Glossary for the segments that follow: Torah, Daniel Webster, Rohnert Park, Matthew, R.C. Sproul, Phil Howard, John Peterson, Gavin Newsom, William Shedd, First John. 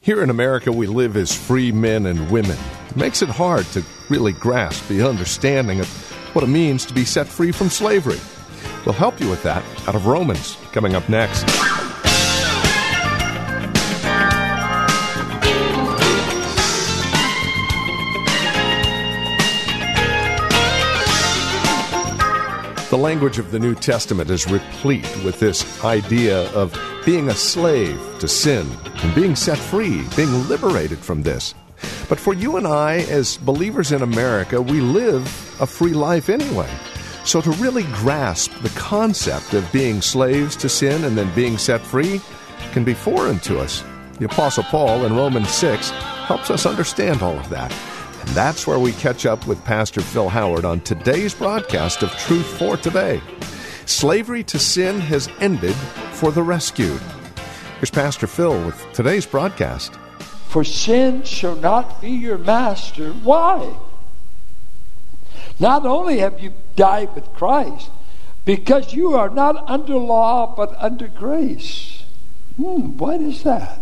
Here in America, we live as free men and women. It makes it hard to really grasp the understanding of what it means to be set free from slavery. We'll help you with that out of Romans, coming up next. The language of the New Testament is replete with this idea of being a slave to sin and being set free, being liberated from this. But for you and I, as believers in America, we live a free life anyway. So to really grasp the concept of being slaves to sin and then being set free can be foreign to us. The Apostle Paul in Romans 6 helps us understand all of that. And that's where we catch up with Pastor Phil Howard on today's broadcast of Truth for Today. Slavery to sin has ended for the rescued. Here's Pastor Phil with today's broadcast. For sin shall not be your master. Why? Not only have you died with Christ, because you are not under law but under grace. What is that?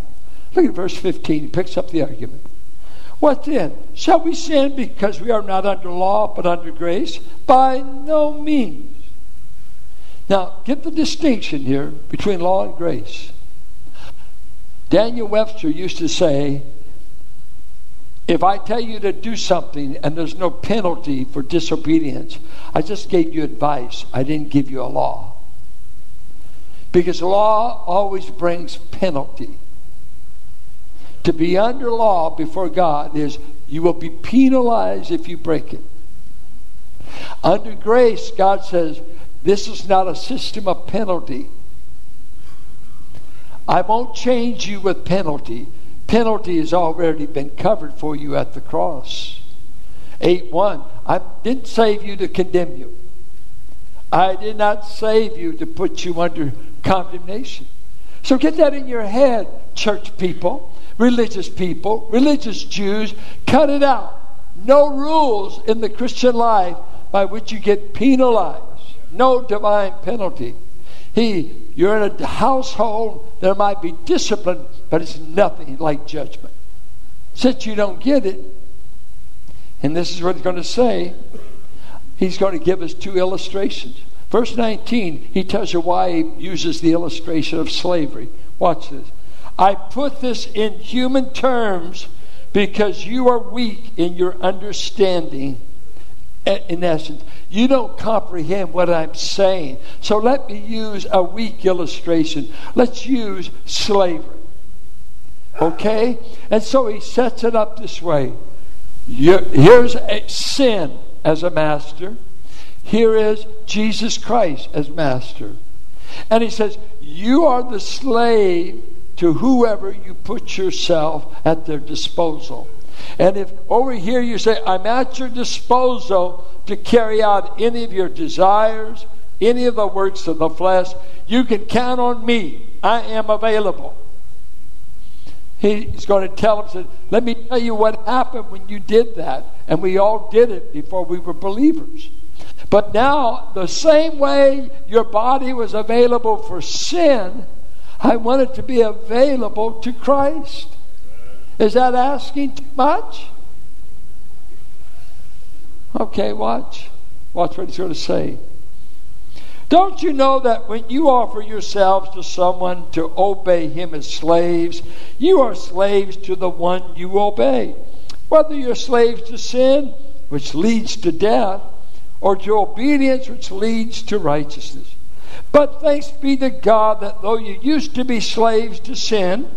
Look at verse 15. He picks up the argument. What then? Shall we sin because we are not under law but under grace? By no means. Now, get the distinction here between law and grace. Daniel Webster used to say, if I tell you to do something and there's no penalty for disobedience, I just gave you advice. I didn't give you a law. Because law always brings penalty. To be under law before God is you will be penalized if you break it. Under grace, God says, this is not a system of penalty. I won't change you with penalty. Penalty has already been covered for you at the cross. 8:1, I didn't save you to condemn you. I did not save you to put you under condemnation. So get that in your head, church people. Religious people, religious Jews, cut it out. No rules in the Christian life by which you get penalized. No divine penalty. You're in a household, there might be discipline, but it's nothing like judgment. Since you don't get it, and this is what he's going to say, he's going to give us two illustrations. Verse 19, he tells you why he uses the illustration of slavery. Watch this. I put this in human terms because you are weak in your understanding. In essence, you don't comprehend what I'm saying. So let me use a weak illustration. Let's use slavery. Okay? And so he sets it up this way. Here's a sin as a master. Here is Jesus Christ as master. And he says, you are the slave to whoever you put yourself at their disposal. And if over here you say, I'm at your disposal to carry out any of your desires, any of the works of the flesh, you can count on me. I am available. He's going to tell him, let me tell you what happened when you did that. And we all did it before we were believers. But now, the same way your body was available for sin, I want it to be available to Christ. Is that asking too much? Okay, watch. Watch what he's going to say. Don't you know that when you offer yourselves to someone to obey him as slaves, you are slaves to the one you obey? Whether you're slaves to sin, which leads to death, or to obedience, which leads to righteousness. But thanks be to God that though you used to be slaves to sin,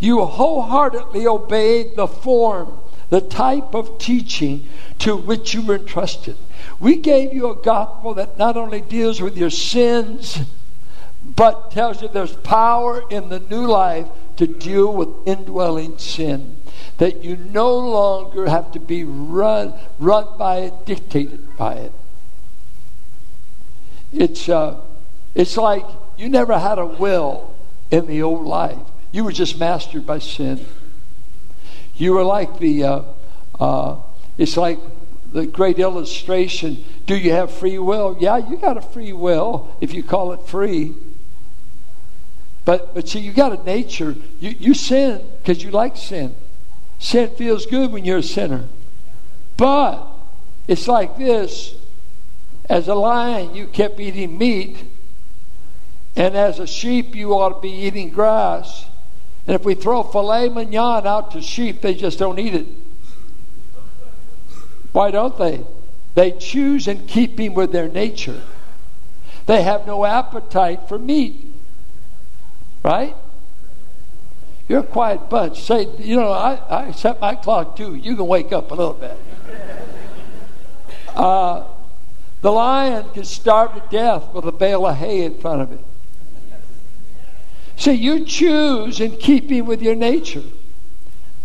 you wholeheartedly obeyed the form, the type of teaching to which you were entrusted. We gave you a gospel that not only deals with your sins, but tells you there's power in the new life to deal with indwelling sin, that you no longer have to be run by it, dictated by it. It's like you never had a will in the old life. You were just mastered by sin. You were like it's like the great illustration, do you have free will? Yeah, you got a free will, if you call it free. But see, you got a nature. You sin because you like sin. Sin feels good when you're a sinner. But it's like this. As a lion, you kept eating meat. And as a sheep, you ought to be eating grass. And if we throw filet mignon out to sheep, they just don't eat it. Why don't they? They choose in keeping with their nature. They have no appetite for meat. Right? You're a quiet bunch. Say, I set my clock too. You can wake up a little bit. The lion can starve to death with a bale of hay in front of it. See, you choose in keeping with your nature.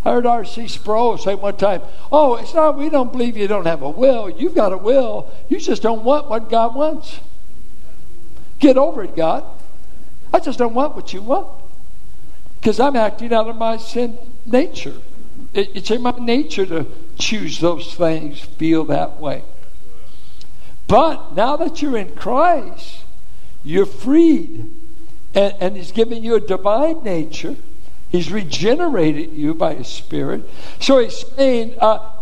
I heard R.C. Sproul say one time, we don't believe you don't have a will. You've got a will. You just don't want what God wants. Get over it, God. I just don't want what you want. Because I'm acting out of my sin nature. It's in my nature to choose those things, feel that way. But now that you're in Christ, you're freed. And he's given you a divine nature. He's regenerated you by his Spirit. So he's saying,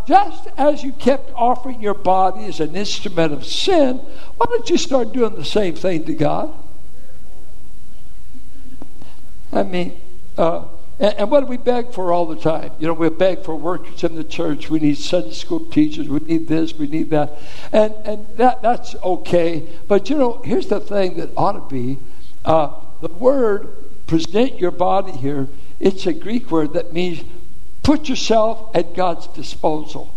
just as you kept offering your body as an instrument of sin, why don't you start doing the same thing to God? I mean, and what do we beg for all the time? We beg for workers in the church. We need Sunday school teachers. We need this. We need that. And that's okay. But, here's the thing that ought to be. The word present your body here, it's a Greek word that means put yourself at God's disposal.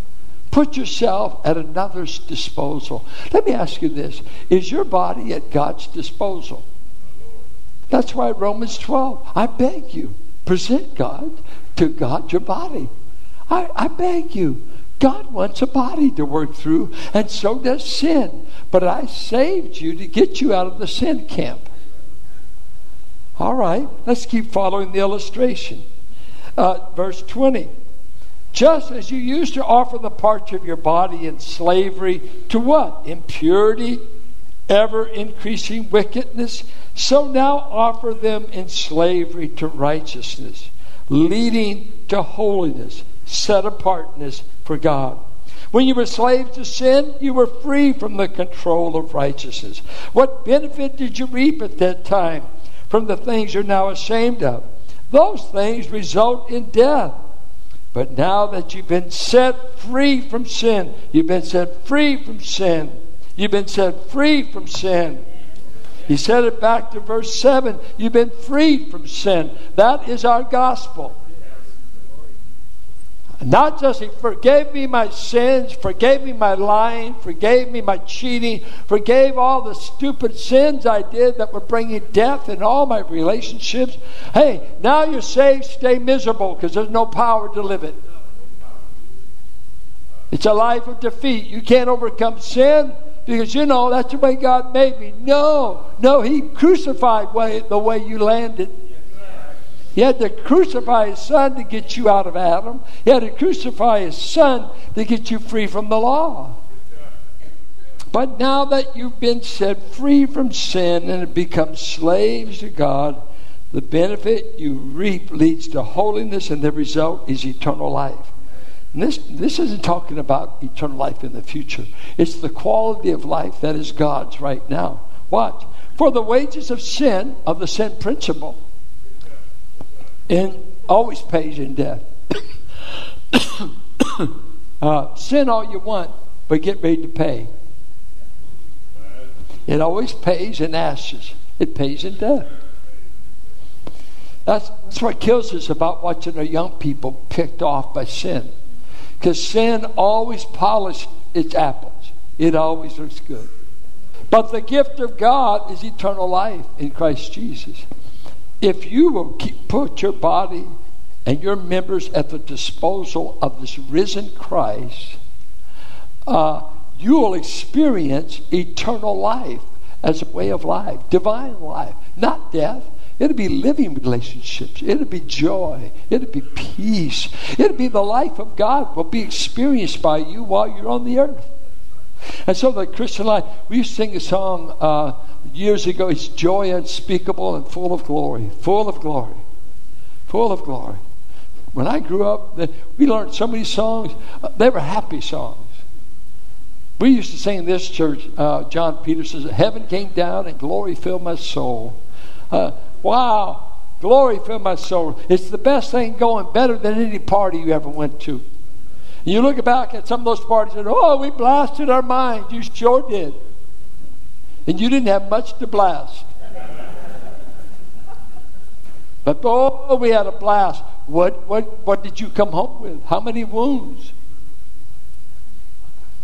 Put yourself at another's disposal. Let me ask you this. Is your body at God's disposal? That's why Romans 12, I beg you, present to God your body. I beg you. God wants a body to work through, and so does sin. But I saved you to get you out of the sin camp. All right, let's keep following the illustration. Verse 20. Just as you used to offer the parts of your body in slavery to what? Impurity, ever-increasing wickedness. So now offer them in slavery to righteousness, leading to holiness, set-apartness for God. When you were slaves to sin, you were free from the control of righteousness. What benefit did you reap at that time from the things you're now ashamed of? Those things result in death. But now that you've been set free from sin, you've been set free from sin. He said it back to verse 7. You've been freed from sin. That is our gospel. Not just he forgave me my sins, forgave me my lying, forgave me my cheating, forgave all the stupid sins I did that were bringing death in all my relationships. Hey, now you're saved, stay miserable because there's no power to live it. It's a life of defeat. You can't overcome sin because, that's the way God made me. No, he crucified the way you landed. He had to crucify his son to get you out of Adam. He had to crucify his son to get you free from the law. But now that you've been set free from sin and have become slaves to God, the benefit you reap leads to holiness, and the result is eternal life. And this isn't talking about eternal life in the future. It's the quality of life that is God's right now. Watch. For the wages of sin, of the sin principle, and always pays in death. Sin all you want, but get ready to pay. It always pays in ashes. It pays in death. That's what kills us about watching our young people picked off by sin. Because sin always polished its apples. It always looks good. But the gift of God is eternal life in Christ Jesus. If you will put your body and your members at the disposal of this risen Christ, you will experience eternal life as a way of life, divine life, not death. It'll be living relationships. It'll be joy. It'll be peace. It'll be the life of God will be experienced by you while you're on the earth. And so the Christian life, we used to sing a song years ago, it's joy unspeakable and full of glory, full of glory, full of glory. When I grew up, we learned so many songs. They were happy songs. We used to sing in this church, John Peterson, heaven came down and glory filled my soul. Wow, glory filled my soul. It's the best thing going, better than any party you ever went to. You look back at some of those parties and, oh, we blasted our minds. You sure did. And you didn't have much to blast. But, oh, we had a blast. What did you come home with? How many wounds?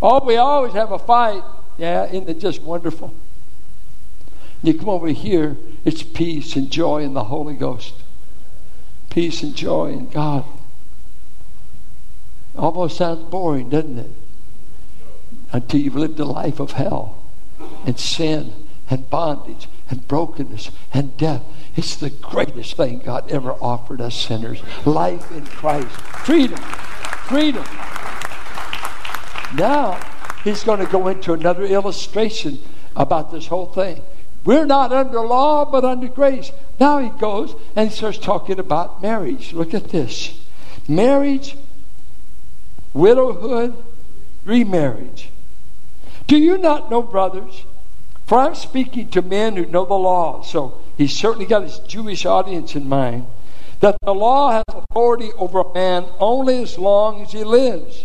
Oh, we always have a fight. Yeah, isn't it just wonderful? You come over here, it's peace and joy in the Holy Ghost. Peace and joy in God. Almost sounds boring, doesn't it? Until you've lived a life of hell and sin and bondage and brokenness and death. It's the greatest thing God ever offered us sinners. Life in Christ. Freedom. Freedom. Now, he's going to go into another illustration about this whole thing. We're not under law, but under grace. Now he goes and he starts talking about marriage. Look at this. Marriage, widowhood, remarriage. Do you not know, brothers? For I'm speaking to men who know the law. So he's certainly got his Jewish audience in mind. That the law has authority over a man only as long as he lives.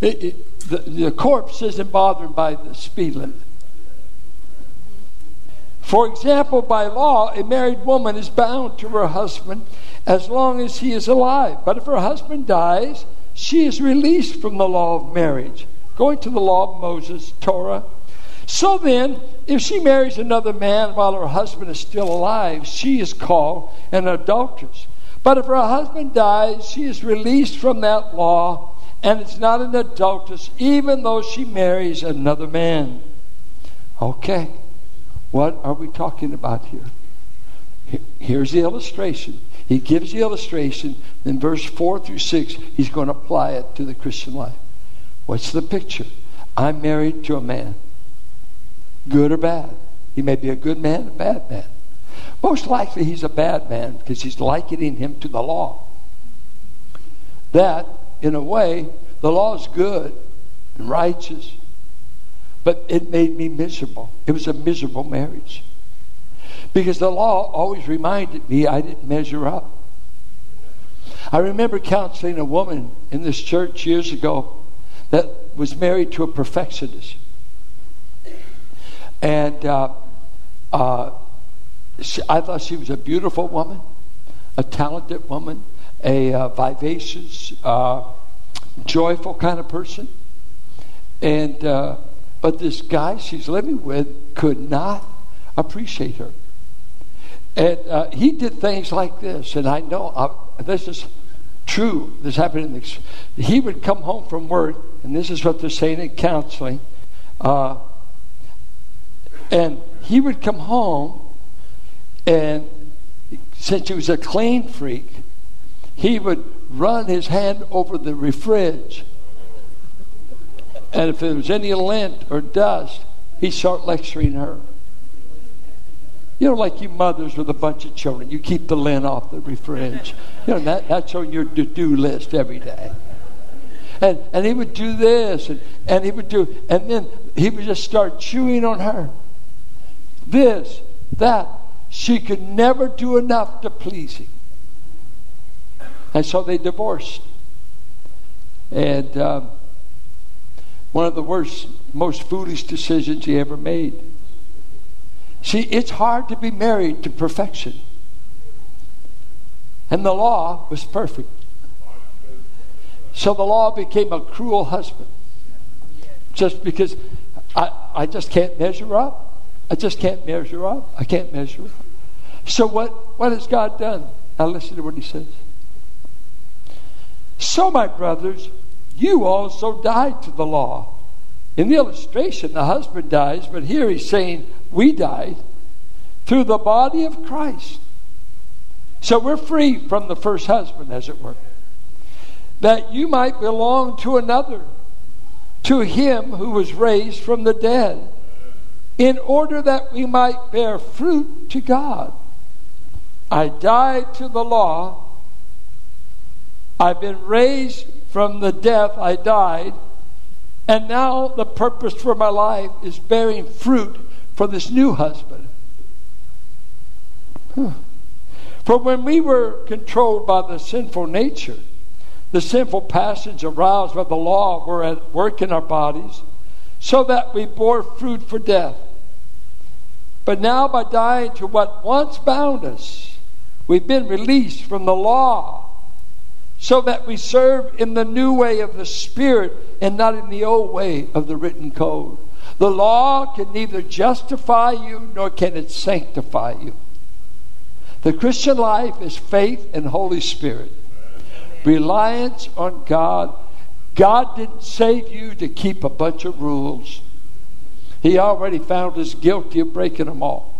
The corpse isn't bothered by the speed limit. For example, by law, a married woman is bound to her husband as long as he is alive. But if her husband dies, she is released from the law of marriage, going to the law of Moses, Torah. So then, if she marries another man while her husband is still alive, she is called an adulteress. But if her husband dies, she is released from that law and is not an adulteress, even though she marries another man. Okay. What are we talking about here? Here's the illustration. He gives the illustration. In verse 4 through 6, he's going to apply it to the Christian life. What's the picture? I'm married to a man. Good or bad. He may be a good man, a bad man. Most likely he's a bad man because he's likening him to the law. That, in a way, the law is good and righteous. But it made me miserable. It was a miserable marriage. Because the law always reminded me I didn't measure up. I remember counseling a woman in this church years ago that was married to a perfectionist. And I thought she was a beautiful woman, a talented woman, a vivacious, joyful kind of person. And... But this guy she's living with could not appreciate her. And he did things like this. And I know this is true. This happened in the... He would come home from work. And this is what they're saying in counseling. And he would come home. And since he was a clean freak, he would run his hand over the fridge. And if there was any lint or dust, he'd start lecturing her. You know, like you mothers with a bunch of children, you keep the lint off the fridge. You know, that's on your to-do list every day. And he would do this, and he would do, and then he would just start chewing on her. This, that, she could never do enough to please him. And so they divorced. And... one of the worst, most foolish decisions he ever made. See, it's hard to be married to perfection. And the law was perfect. So the law became a cruel husband. Just because I just can't measure up. I can't measure up. So what has God done? Now listen to what he says. So, my brothers, you also died to the law. In the illustration, the husband dies, but here he's saying we died through the body of Christ. So we're free from the first husband, as it were. That you might belong to another, to him who was raised from the dead, in order that we might bear fruit to God. I died to the law. I've been raised from the death. I died. And now the purpose for my life is bearing fruit for this new husband. For when we were controlled by the sinful nature, the sinful passions aroused by the law were at work in our bodies, so that we bore fruit for death. But now by dying to what once bound us, we've been released from the law, so that we serve in the new way of the Spirit and not in the old way of the written code. The law can neither justify you nor can it sanctify you. The Christian life is faith and Holy Spirit. Reliance on God. God didn't save you to keep a bunch of rules. He already found us guilty of breaking them all.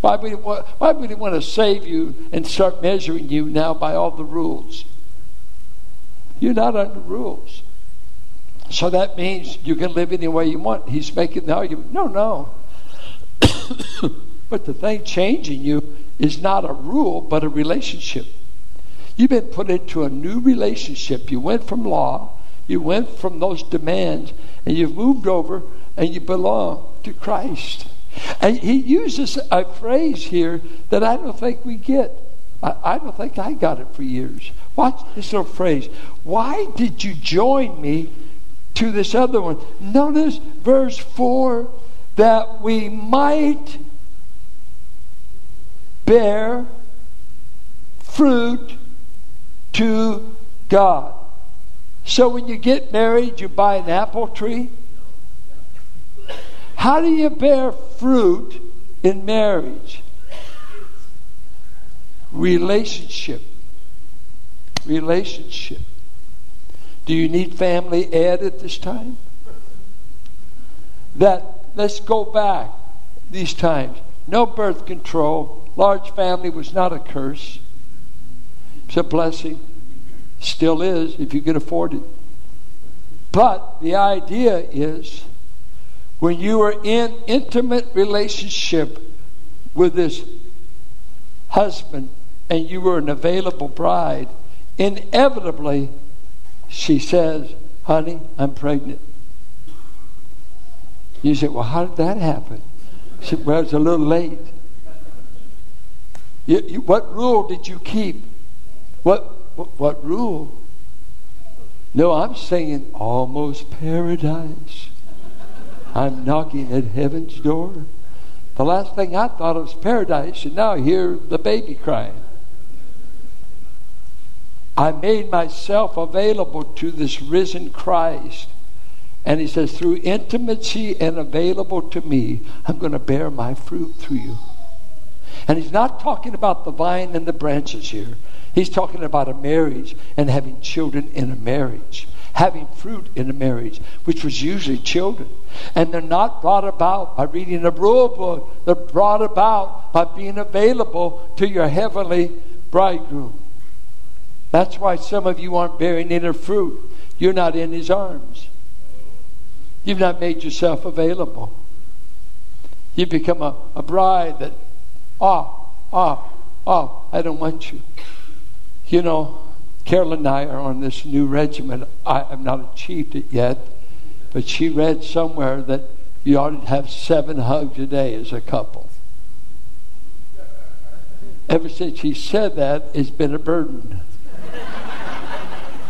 Why would he want to save you and start measuring you now by all the rules? You're not under rules. So that means you can live any way you want. He's making the argument. No. But the thing changing you is not a rule, but a relationship. You've been put into a new relationship. You went from law. You went from those demands. And you've moved over and you belong to Christ. And he uses a phrase here that I don't think we get. I don't think I got it for years. Watch this little phrase. Why did you join me to this other one? Notice verse 4. That we might bear fruit to God. So when you get married, you buy an apple tree. How do you bear fruit in marriage? Relationship. Do you need family ed at this time? Let's go back these times. No birth control. Large family was not a curse. It's a blessing. Still is if you can afford it. But the idea is when you are in intimate relationship with this husband and you were an available bride, inevitably she says, honey, I'm pregnant. You say, well, how did that happen? She said, well, it's a little late. What rule did you keep? What rule? No, I'm saying almost paradise. I'm knocking at heaven's door. The last thing I thought of was paradise, and now I hear the baby crying. I made myself available to this risen Christ. And he says, through intimacy and available to me, I'm going to bear my fruit through you. And he's not talking about the vine and the branches here. He's talking about a marriage and having children in a marriage. Having fruit in a marriage, which was usually children. And they're not brought about by reading a rule book. They're brought about by being available to your heavenly bridegroom. That's why some of you aren't bearing inner fruit. You're not in his arms. You've not made yourself available. You've become a bride that, I don't want you. You know, Carolyn and I are on this new regimen. I have not achieved it yet, but she read somewhere that you ought to have 7 hugs a day as a couple. Ever since she said that, it's been a burden.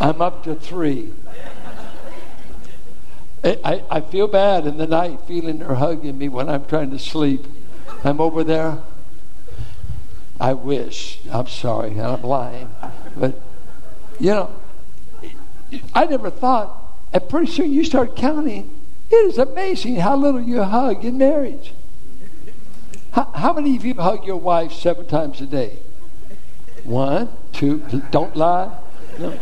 I'm up to 3. I feel bad in the night feeling her hugging me when I'm trying to sleep. I'm over there. I wish. I'm sorry, I'm lying. But, you know, I never thought, and pretty soon you start counting. It is amazing how little you hug in marriage. How many of you hug your wife 7 times a day? 1, 2, don't lie. No.